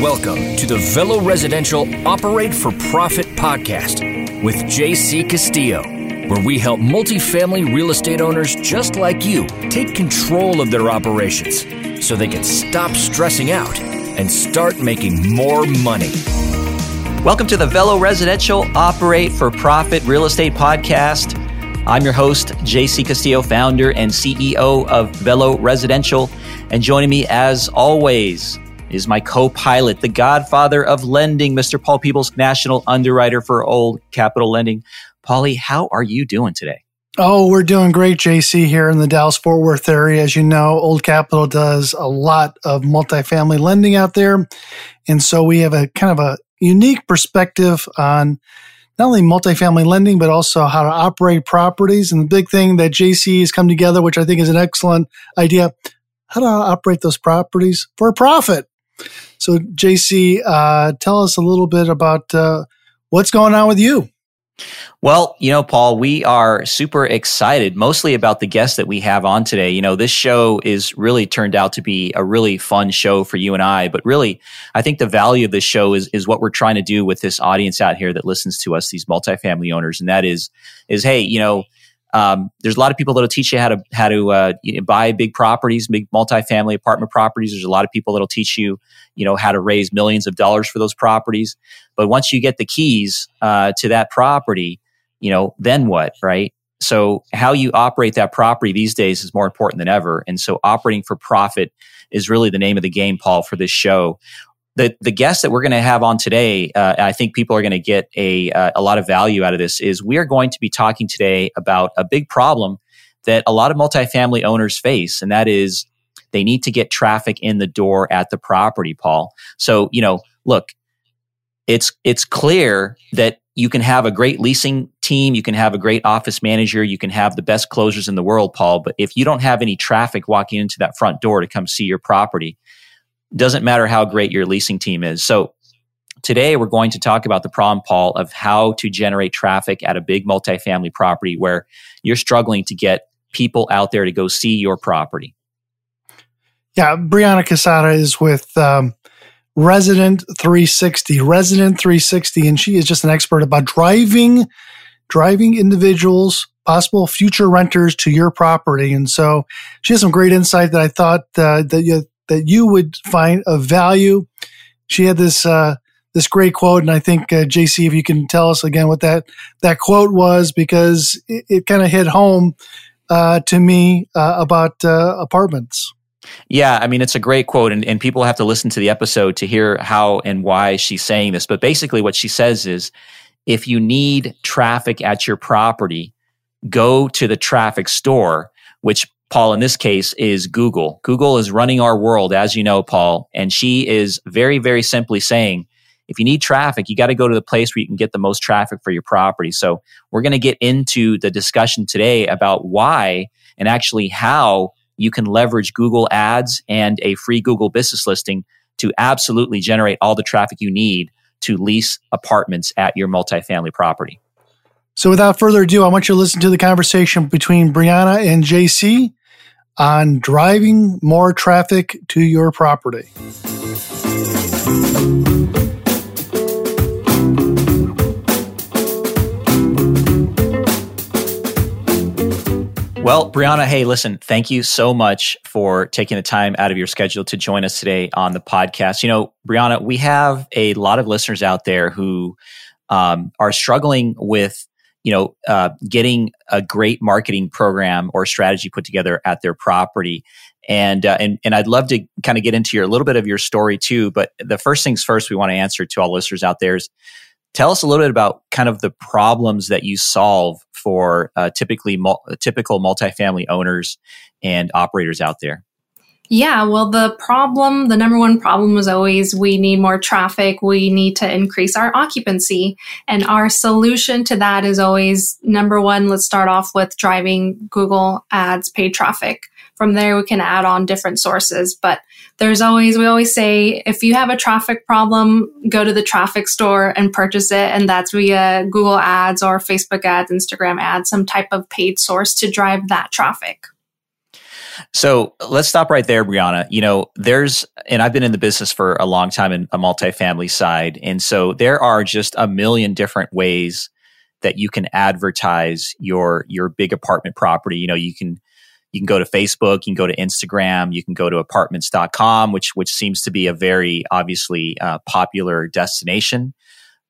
Welcome to the Velo Residential Operate for Profit podcast with J.C. Castillo, where we help multifamily real estate owners just like you take control of their operations so they can stop stressing out and start making more money. Welcome to the Velo Residential Operate for Profit Real Estate Podcast. I'm your host, J.C. Castillo, founder and CEO of Velo Residential. And joining me, as always, is my co-pilot, the godfather of lending, Mr. Paul Peebles, national underwriter for Old Capital Lending. Paulie, how are you doing today? Oh, we're doing great, JC, here in the Dallas-Fort Worth area. As you know, Old Capital does a lot of multifamily lending out there. And so we have a kind of a unique perspective on not only multifamily lending, but also how to operate properties. And the big thing that JC has come together, which I think is an excellent idea, how to operate those properties for a profit. So JC, tell us a little bit about what's going on with you. Well, you know, Paul, we are super excited, mostly about the guests that we have on today. You know, this show is really turned out to be a really fun show for you and I, but really, I think the value of this show is what we're trying to do with this audience out here that listens to us, these multifamily owners. And that is, hey, you know, there's a lot of people that'll teach you how to buy big properties, big multifamily apartment properties. There's a lot of people that'll teach you, you know, how to raise millions of dollars for those properties. But once you get the keys to that property, you know, then what, right? So how you operate that property these days is more important than ever. And so operating for profit is really the name of the game, Paul, for this show. The guest that we're going to have on today, I think people are going to get a lot of value out of this, is we are going to be talking today about a big problem that a lot of multifamily owners face, and that is they need to get traffic in the door at the property, Paul. So, you know, look, it's clear that you can have a great leasing team, you can have a great office manager, you can have the best closers in the world, Paul, but if you don't have any traffic walking into that front door to come see your property, doesn't matter how great your leasing team is. So today we're going to talk about the problem, Paul, of how to generate traffic at a big multifamily property where you're struggling to get people out there to go see your property. Yeah, Brianna Casada is with Resident 360. Resident 360, and she is just an expert about driving individuals, possible future renters, to your property. And so she has some great insight that I thought that you would find of value. She had this great quote, and I think, JC, if you can tell us again what that quote was, because it kind of hit home to me about apartments. Yeah, I mean, it's a great quote, and people have to listen to the episode to hear how and why she's saying this. But basically what she says is, if you need traffic at your property, go to the traffic store, which, Paul, in this case, is Google. Google is running our world, as you know, Paul, and she is very, very simply saying, if you need traffic, you got to go to the place where you can get the most traffic for your property. So we're going to get into the discussion today about why and actually how you can leverage Google Ads and a free Google business listing to absolutely generate all the traffic you need to lease apartments at your multifamily property. So without further ado, I want you to listen to the conversation between Brianna and JC on driving more traffic to your property. Well, Brianna, hey, listen, thank you so much for taking the time out of your schedule to join us today on the podcast. You know, Brianna, we have a lot of listeners out there who are struggling with, you know, getting a great marketing program or strategy put together at their property. And I'd love to kind of get into a little bit of your story too. But the first things first, we want to answer to all listeners out there is, tell us a little bit about kind of the problems that you solve for typical multifamily owners and operators out there. Yeah, well, the number one problem was always, we need more traffic. We need to increase our occupancy. And our solution to that is always, number one, let's start off with driving Google Ads paid traffic. From there, we can add on different sources. But we always say, if you have a traffic problem, go to the traffic store and purchase it. And that's via Google Ads or Facebook Ads, Instagram Ads, some type of paid source to drive that traffic. So let's stop right there, Brianna. You know, and I've been in the business for a long time in a multifamily side. And so there are just a million different ways that you can advertise your big apartment property. You know, you can go to Facebook, you can go to Instagram, you can go to apartments.com, which seems to be a very obviously popular destination.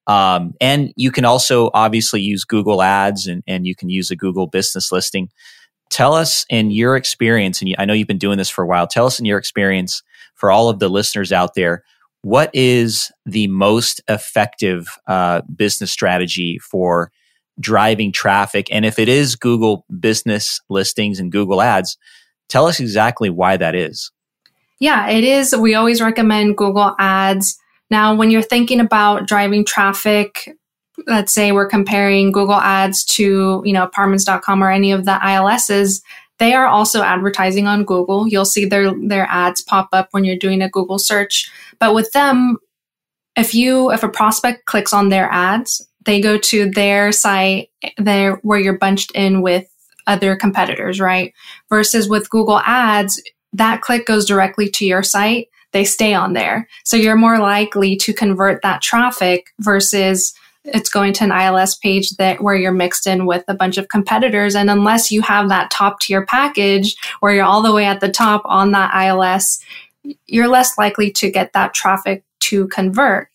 And you can also obviously use Google Ads and you can use a Google business listing. Tell us in your experience, and I know you've been doing this for a while, tell us in your experience for all of the listeners out there, what is the most effective business strategy for driving traffic? And if it is Google business listings and Google Ads, tell us exactly why that is. Yeah, it is. We always recommend Google Ads. Now, when you're thinking about driving traffic, let's say we're comparing Google Ads to, apartments.com or any of the ILSs, they are also advertising on Google. You'll see their ads pop up when you're doing a Google search. But with them, if a prospect clicks on their ads, they go to their site there where you're bunched in with other competitors, right? Versus with Google Ads, that click goes directly to your site. They stay on there. So you're more likely to convert that traffic versus it's going to an ILS page where you're mixed in with a bunch of competitors. And unless you have that top tier package where you're all the way at the top on that ILS, you're less likely to get that traffic to convert.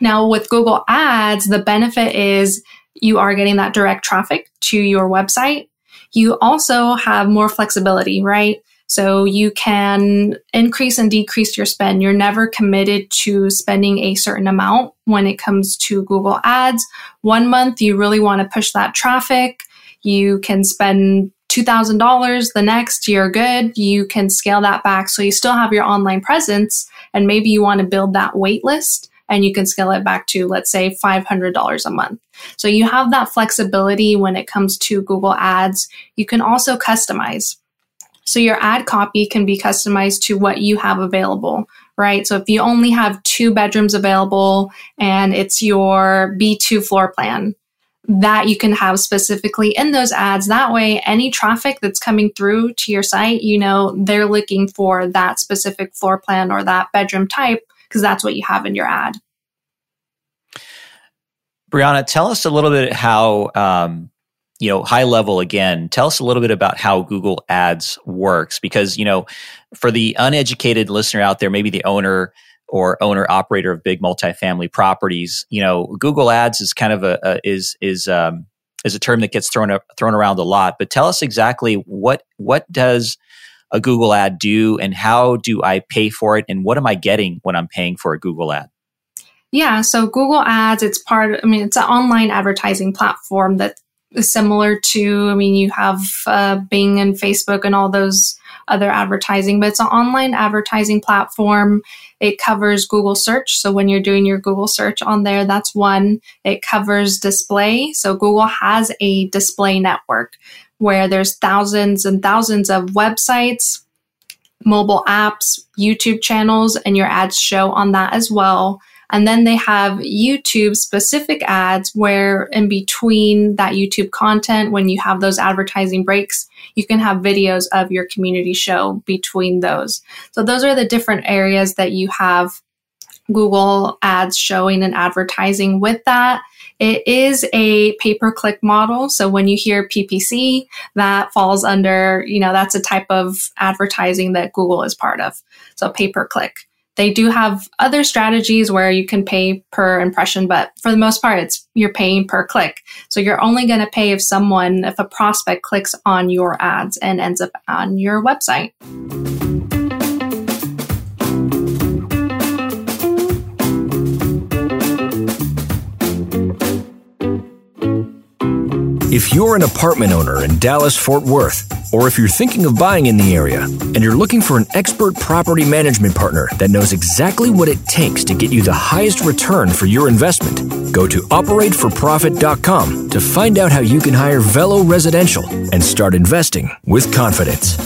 Now with Google Ads, the benefit is you are getting that direct traffic to your website. You also have more flexibility, right? So you can increase and decrease your spend. You're never committed to spending a certain amount when it comes to Google Ads. 1 month, you really want to push that traffic. You can spend $2,000. The next, you're good. You can scale that back. So you still have your online presence and maybe you want to build that wait list and you can scale it back to, let's say, $500 a month. So you have that flexibility when it comes to Google Ads. You can also customize. So your ad copy can be customized to what you have available, right? So if you only have 2 bedrooms available and it's your B2 floor plan, that you can have specifically in those ads. That way, any traffic that's coming through to your site, they're looking for that specific floor plan or that bedroom type because that's what you have in your ad. Brianna, tell us a little bit how... high level again, tell us a little bit about how Google Ads works because, for the uneducated listener out there, maybe the owner or owner operator of big multifamily properties, Google Ads is kind of is a term that gets thrown around a lot, but tell us exactly what does a Google ad do and how do I pay for it? And what am I getting when I'm paying for a Google ad? Yeah. So Google Ads, it's an online advertising platform that similar to, you have Bing and Facebook and all those other advertising, but it's an online advertising platform. It covers Google search. So when you're doing your Google search on there, that's one. It covers display. So Google has a display network where there's thousands and thousands of websites, mobile apps, YouTube channels, and your ads show on that as well. And then they have YouTube specific ads where in between that YouTube content, when you have those advertising breaks, you can have videos of your community show between those. So those are the different areas that you have Google Ads showing and advertising with that. It is a pay-per-click model. So when you hear PPC, that falls under, that's a type of advertising that Google is part of. So pay-per-click. They do have other strategies where you can pay per impression, but for the most part, you're paying per click. So you're only going to pay if a prospect clicks on your ads and ends up on your website. If you're an apartment owner in Dallas-Fort Worth, or if you're thinking of buying in the area, and you're looking for an expert property management partner that knows exactly what it takes to get you the highest return for your investment, go to operateforprofit.com to find out how you can hire Velo Residential and start investing with confidence.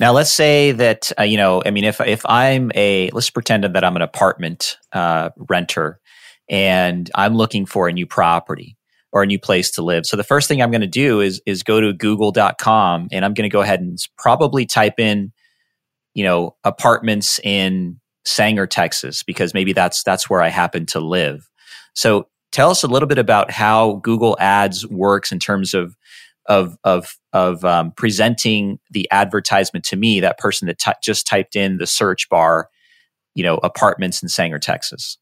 Now, let's say that, if I'm let's pretend that I'm an apartment renter and I'm looking for a new property or a new place to live. So the first thing I'm going to do is go to google.com and I'm going to go ahead and probably type in, apartments in Sanger, Texas, because maybe that's where I happen to live. So tell us a little bit about how Google Ads works in terms of presenting the advertisement to me, that person that just typed in the search bar, apartments in Sanger, Texas.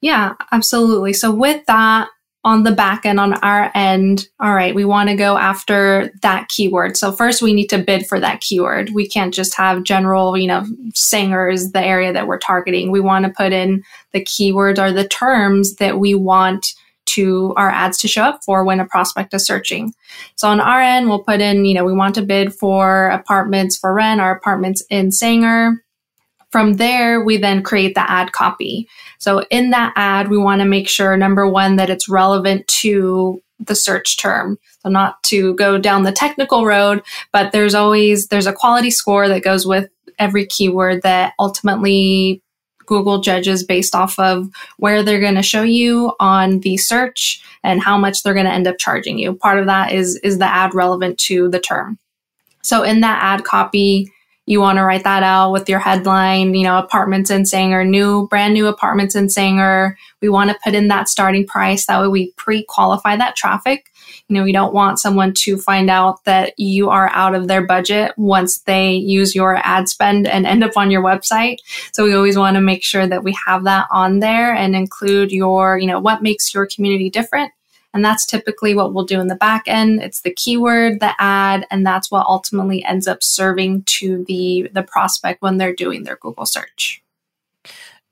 Yeah, absolutely. So with that on the back end, on our end, all right, we want to go after that keyword. So first we need to bid for that keyword. We can't just have general, Sanger is the area that we're targeting. We want to put in the keyword or the terms that we want to our ads to show up for when a prospect is searching. So on our end, we'll put in, we want to bid for apartments for rent or apartments in Sanger. From there, we then create the ad copy. So in that ad, we want to make sure, number one, that it's relevant to the search term. So not to go down the technical road, but there's a quality score that goes with every keyword that ultimately Google judges based off of where they're going to show you on the search and how much they're going to end up charging you. Part of that is the ad relevant to the term. So in that ad copy, you want to write that out with your headline, apartments in Sanger, brand new apartments in Sanger. We want to put in that starting price. That way we pre-qualify that traffic. We don't want someone to find out that you are out of their budget once they use your ad spend and end up on your website. So we always want to make sure that we have that on there and include your, what makes your community different. And that's typically what we'll do in the back end. It's the keyword, the ad, and that's what ultimately ends up serving to the prospect when they're doing their Google search.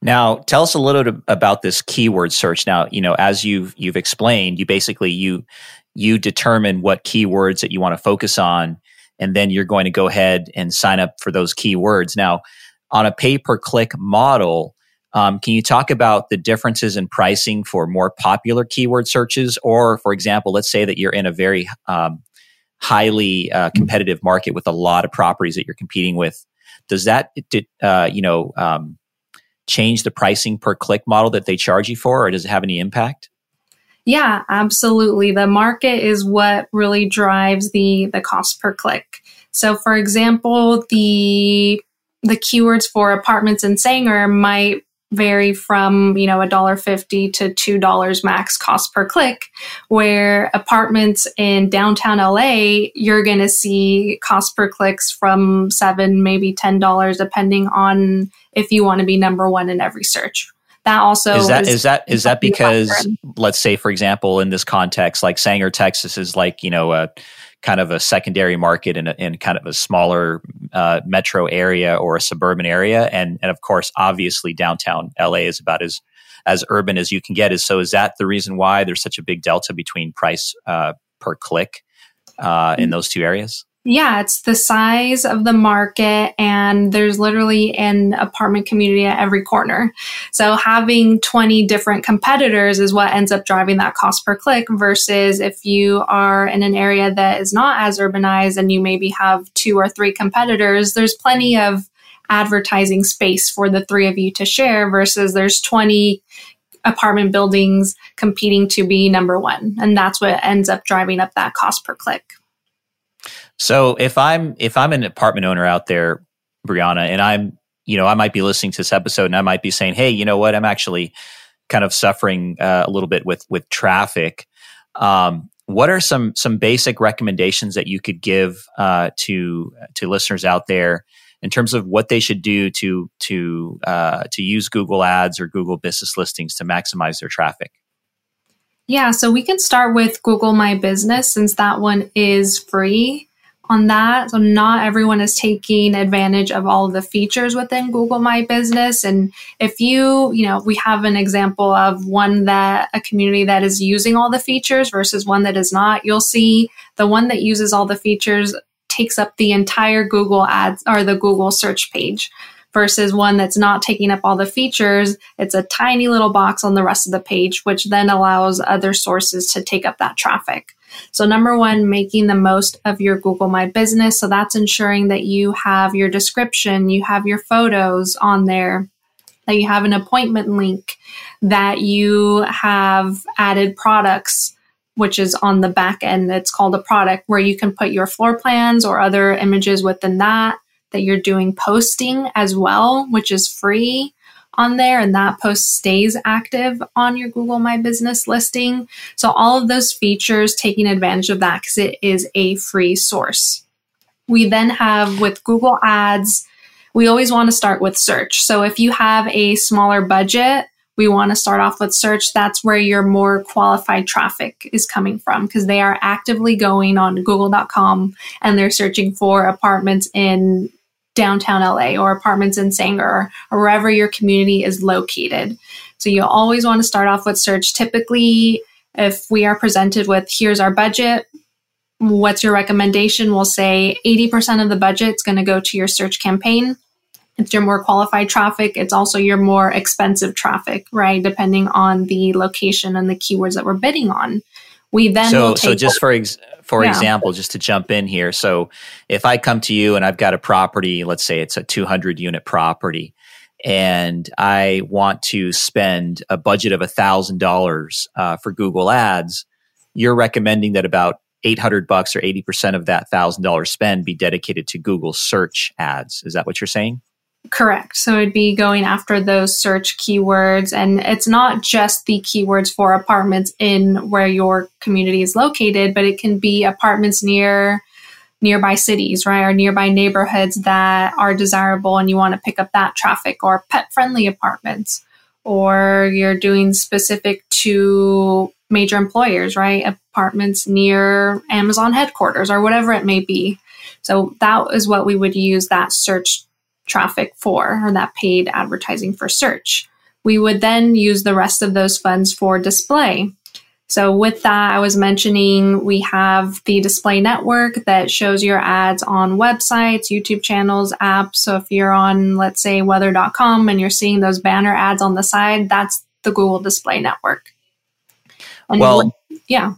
Now, tell us a little bit about this keyword search. Now, as you've explained, you basically you determine what keywords that you want to focus on, and then you're going to go ahead and sign up for those keywords. Now, on a pay-per-click model, can you talk about the differences in pricing for more popular keyword searches? Or, for example, let's say that you're in a very highly competitive market with a lot of properties that you're competing with. Does that change the pricing per click model that they charge you for, or does it have any impact? Yeah, absolutely. The market is what really drives the cost per click. So, for example, the keywords for apartments in Sanger might vary from, $1.50 to $2 max cost per click, where apartments in downtown LA, you're going to see cost per clicks from $7, maybe $10, depending on if you want to be number one in every search. That also is that because, let's say, for example, in this context, like Sanger, Texas is like, a kind of a secondary market in kind of a smaller metro area or a suburban area. And of course, obviously, downtown LA is about as urban as you can get. So is that the reason why there's such a big delta between price per click in those two areas? Yeah, it's the size of the market, and there's literally an apartment community at every corner. So having 20 different competitors is what ends up driving that cost per click, versus if you are in an area that is not as urbanized and you maybe have 2 or 3 competitors, there's plenty of advertising space for the 3 of you to share, versus there's 20 apartment buildings competing to be number one. And that's what ends up driving up that cost per click. So if I'm an apartment owner out there, Brianna, and I'm, I might be listening to this episode and I might be saying, hey, you know what? I'm actually kind of suffering a little bit with traffic. What are some basic recommendations that you could give to listeners out there in terms of what they should do to use Google Ads or Google Business Listings to maximize their traffic? Yeah, so we can start with Google My Business, since that one is free on that. So not everyone is taking advantage of all of the features within Google My Business. And if we have an example of one that a community that is using all the features versus one that is not, you'll see the one that uses all the features takes up the entire Google Ads or the Google search page, versus one that's not taking up all the features. It's a tiny little box on the rest of the page, which then allows other sources to take up that traffic. So number one, making the most of your Google My Business. So that's ensuring that you have your description, you have your photos on there, that you have an appointment link, that you have added products, which is on the back end. It's called a product, where you can put your floor plans or other images within that, that you're doing posting as well, which is free on there. And that post stays active on your Google My Business listing. So all of those features, taking advantage of that because it is a free source. We then have with Google Ads, we always want to start with search. So if you have a smaller budget, we want to start off with search. That's where your more qualified traffic is coming from, because they are actively going on Google.com and they're searching for apartments in downtown LA or apartments in Sanger or wherever your community is located. So you always want to start off with search. Typically, if we are presented with, here's our budget, what's your recommendation? We'll say 80% of the budget is going to go to your search campaign. It's your more qualified traffic. It's also your more expensive traffic, right? Depending on the location and the keywords that we're bidding on. We then example, just to jump in here. So if I come to you and I've got a property, let's say it's a 200 unit property, and I want to spend a budget of $1,000 for Google Ads, you're recommending that about $800 or 80% of that $1,000 spend be dedicated to Google search ads. Is that what you're saying? Correct. So it'd be going after those search keywords. And it's not just the keywords for apartments in where your community is located, but it can be apartments nearby cities, right? Or nearby neighborhoods that are desirable and you want to pick up that traffic, or pet-friendly apartments, or you're doing specific to major employers, right? Apartments near Amazon headquarters or whatever it may be. So that is what we would use that search traffic for, or that paid advertising for search. We would then use the rest of those funds for display. So with that, I was mentioning we have the display network that shows your ads on websites, YouTube channels, apps. So if you're on, let's say, weather.com and you're seeing those banner ads on the side, that's the Google Display Network. And well, yeah.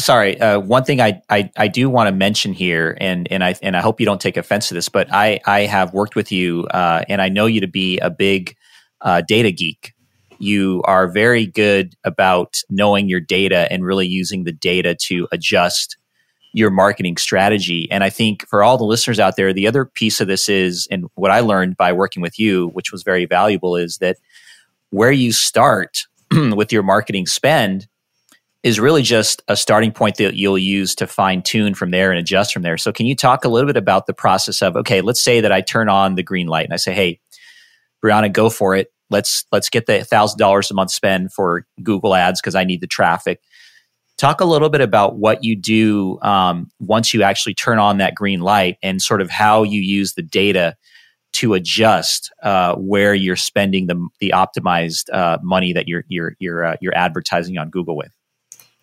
Sorry. One thing I do want to mention here, and I hope you don't take offense to this, but I have worked with you, and I know you to be a big data geek. You are very good about knowing your data and really using the data to adjust your marketing strategy. And I think for all the listeners out there, the other piece of this is, and what I learned by working with you, which was very valuable, is that where you start with your marketing spend is really just a starting point that you'll use to fine tune from there and adjust from there. So can you talk a little bit about the process of, okay, let's say that I turn on the green light and I say, hey, Brianna, go for it. Let's get the $1,000 a month spend for Google Ads because I need the traffic. Talk a little bit about what you do once you actually turn on that green light, and sort of how you use the data to adjust where you're spending the optimized money that you're advertising on Google with.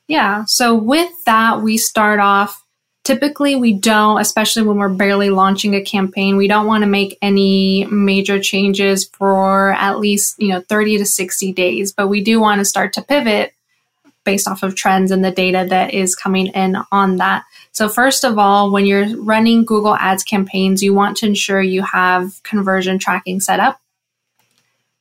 Yeah. So with that, we start off, typically we don't, especially when we're barely launching a campaign, we don't want to make any major changes for at least, 30 to 60 days, but we do want to start to pivot based off of trends and the data that is coming in on that. So first of all, when you're running Google Ads campaigns, you want to ensure you have conversion tracking set up.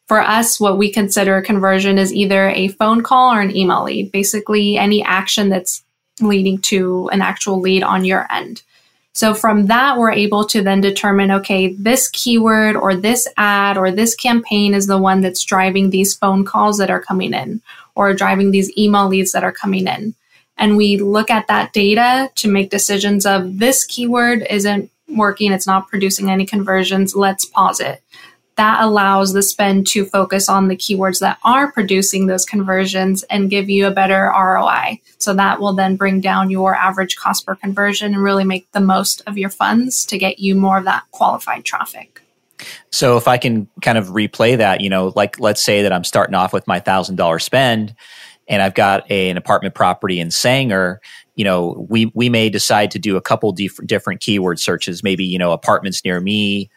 For us, what we consider a conversion is either a phone call or an email lead, basically any action that's leading to an actual lead on your end. So from that, we're able to then determine, okay, this keyword or this ad or this campaign is the one that's driving these phone calls that are coming in, or driving these email leads that are coming in. And we look at that data to make decisions of, this keyword isn't working, it's not producing any conversions, let's pause it. That allows the spend to focus on the keywords that are producing those conversions and give you a better ROI. So that will then bring down your average cost per conversion and really make the most of your funds to get you more of that qualified traffic. So if I can kind of replay that, let's say that I'm starting off with my $1,000 spend and I've got an apartment property in Sanger. We may decide to do a couple different keyword searches, maybe, apartments near me.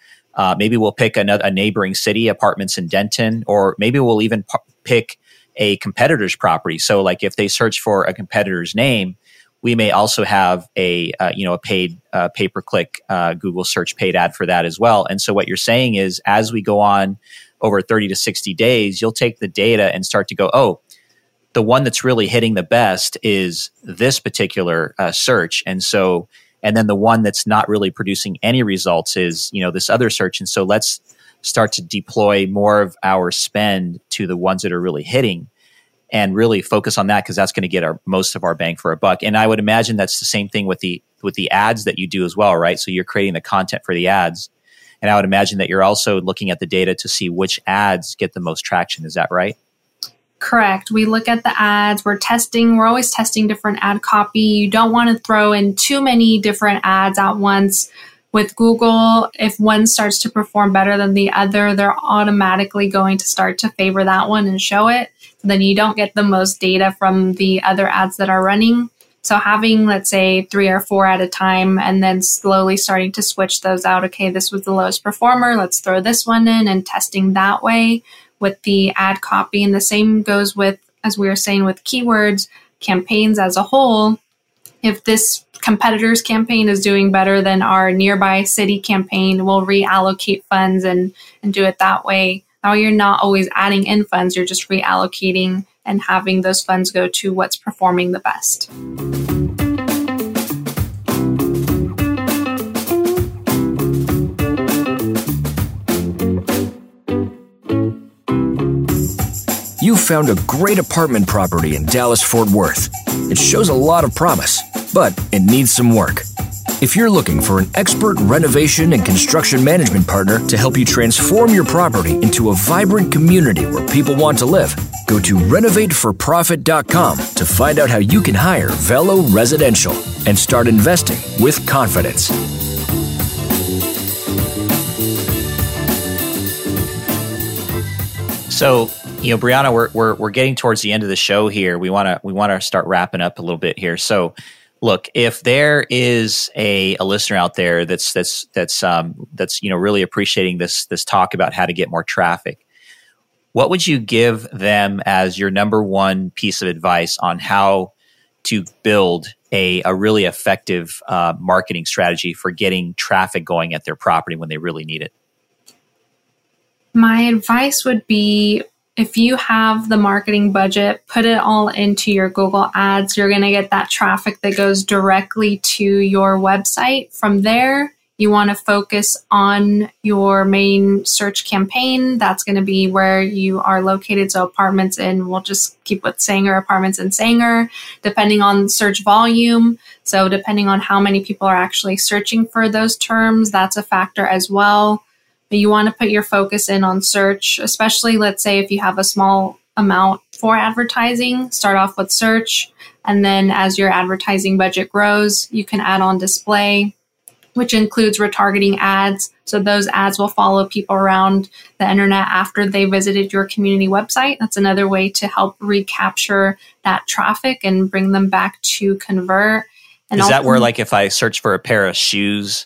Maybe we'll pick a neighboring city, apartments in Denton, or maybe we'll even pick a competitor's property. So like if they search for a competitor's name, We may also have a paid pay-per-click Google search paid ad for that as well. And so what you're saying is, as we go on over 30 to 60 days, you'll take the data and start to go, oh, the one that's really hitting the best is this particular search. And then the one that's not really producing any results is, this other search. And so let's start to deploy more of our spend to the ones that are really hitting and really focus on that, because that's going to get our most of our bang for our buck. And I would imagine that's the same thing with the ads that you do as well, right? So you're creating the content for the ads. And I would imagine that you're also looking at the data to see which ads get the most traction. Is that right? Correct. We look at the ads. We're always testing different ad copy. You don't want to throw in too many different ads at once. With Google, if one starts to perform better than the other, they're automatically going to start to favor that one and show it. So then you don't get the most data from the other ads that are running. So having, let's say, 3 or 4 at a time, and then slowly starting to switch those out. Okay, this was the lowest performer. Let's throw this one in, and testing that way with the ad copy. And the same goes with, as we were saying, with keywords, campaigns as a whole. If this competitor's campaign is doing better than our nearby city campaign, we'll reallocate funds and do it that way. Now you're not always adding in funds. You're just reallocating and having those funds go to what's performing the best. You found a great apartment property in Dallas-Fort Worth. It shows a lot of promise, but it needs some work. If you're looking for an expert renovation and construction management partner to help you transform your property into a vibrant community where people want to live, go to renovateforprofit.com to find out how you can hire Velo Residential and start investing with confidence. So, Brianna, we're getting towards the end of the show here. We want to start wrapping up a little bit here. So, look, if there is a listener out there that's really appreciating this talk about how to get more traffic, what would you give them as your number one piece of advice on how to build a really effective marketing strategy for getting traffic going at their property when they really need it? My advice would be, if you have the marketing budget, put it all into your Google Ads. You're going to get that traffic that goes directly to your website. From there, you want to focus on your main search campaign. That's going to be where you are located. So apartments in, we'll just keep with Sanger, apartments in Sanger, depending on search volume. So depending on how many people are actually searching for those terms, that's a factor as well. But you want to put your focus in on search, especially, let's say, if you have a small amount for advertising, start off with search. And then as your advertising budget grows, you can add on display, which includes retargeting ads. So those ads will follow people around the internet after they visited your community website. That's another way to help recapture that traffic and bring them back to convert. And is that where, like, if I search for a pair of shoes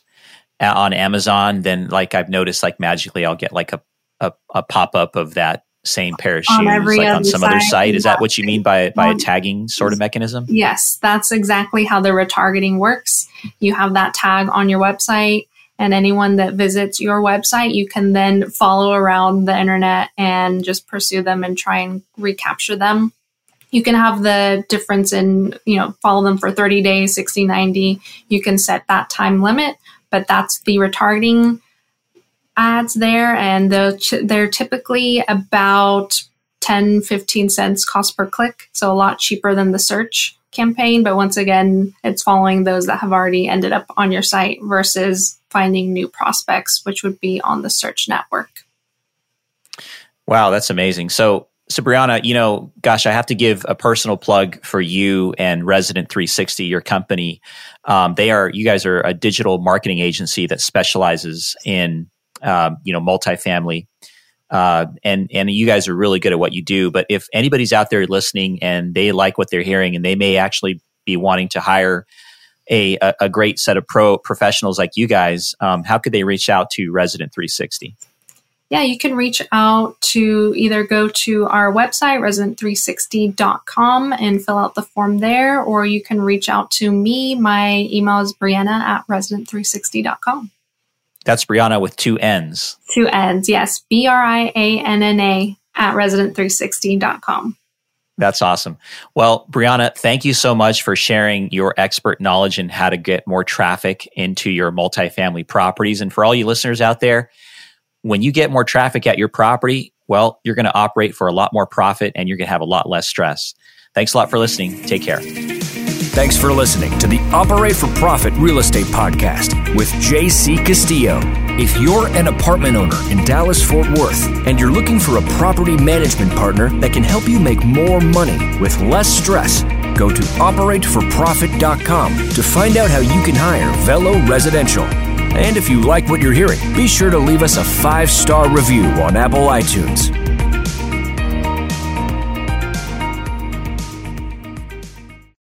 on Amazon, then, like, I've noticed, like, magically I'll get like a pop-up of that same pair of shoes on some other site. Is that what you mean by a tagging sort of mechanism? Yes, that's exactly how the retargeting works. You have that tag on your website, and anyone that visits your website, you can then follow around the internet and just pursue them and try and recapture them. You can have the difference in, follow them for 30 days, 60, 90. You can set that time limit. But that's the retargeting ads there. And they're typically about 10, 15 cents cost per click. So a lot cheaper than the search campaign. But once again, it's following those that have already ended up on your site versus finding new prospects, which would be on the search network. Wow, that's amazing. So Brianna, I have to give a personal plug for you and Resident 360, your company. You guys are a digital marketing agency that specializes in, multifamily. And you guys are really good at what you do. But if anybody's out there listening and they like what they're hearing and they may actually be wanting to hire a great set of professionals like you guys, how could they reach out to Resident 360? yeah, you can reach out to either go to our website, resident360.com, and fill out the form there, or you can reach out to me. My email is brianna@resident360.com. That's Brianna with two N's. Two N's, yes. Brianna at resident360.com. That's awesome. Well, Brianna, thank you so much for sharing your expert knowledge in how to get more traffic into your multifamily properties. And for all you listeners out there, when you get more traffic at your property, well, you're going to operate for a lot more profit and you're going to have a lot less stress. Thanks a lot for listening. Take care. Thanks for listening to the Operate for Profit Real Estate Podcast with J.C. Castillo. If you're an apartment owner in Dallas-Fort Worth and you're looking for a property management partner that can help you make more money with less stress, go to operateforprofit.com to find out how you can hire Velo Residential. And if you like what you're hearing, be sure to leave us a 5-star review on Apple iTunes.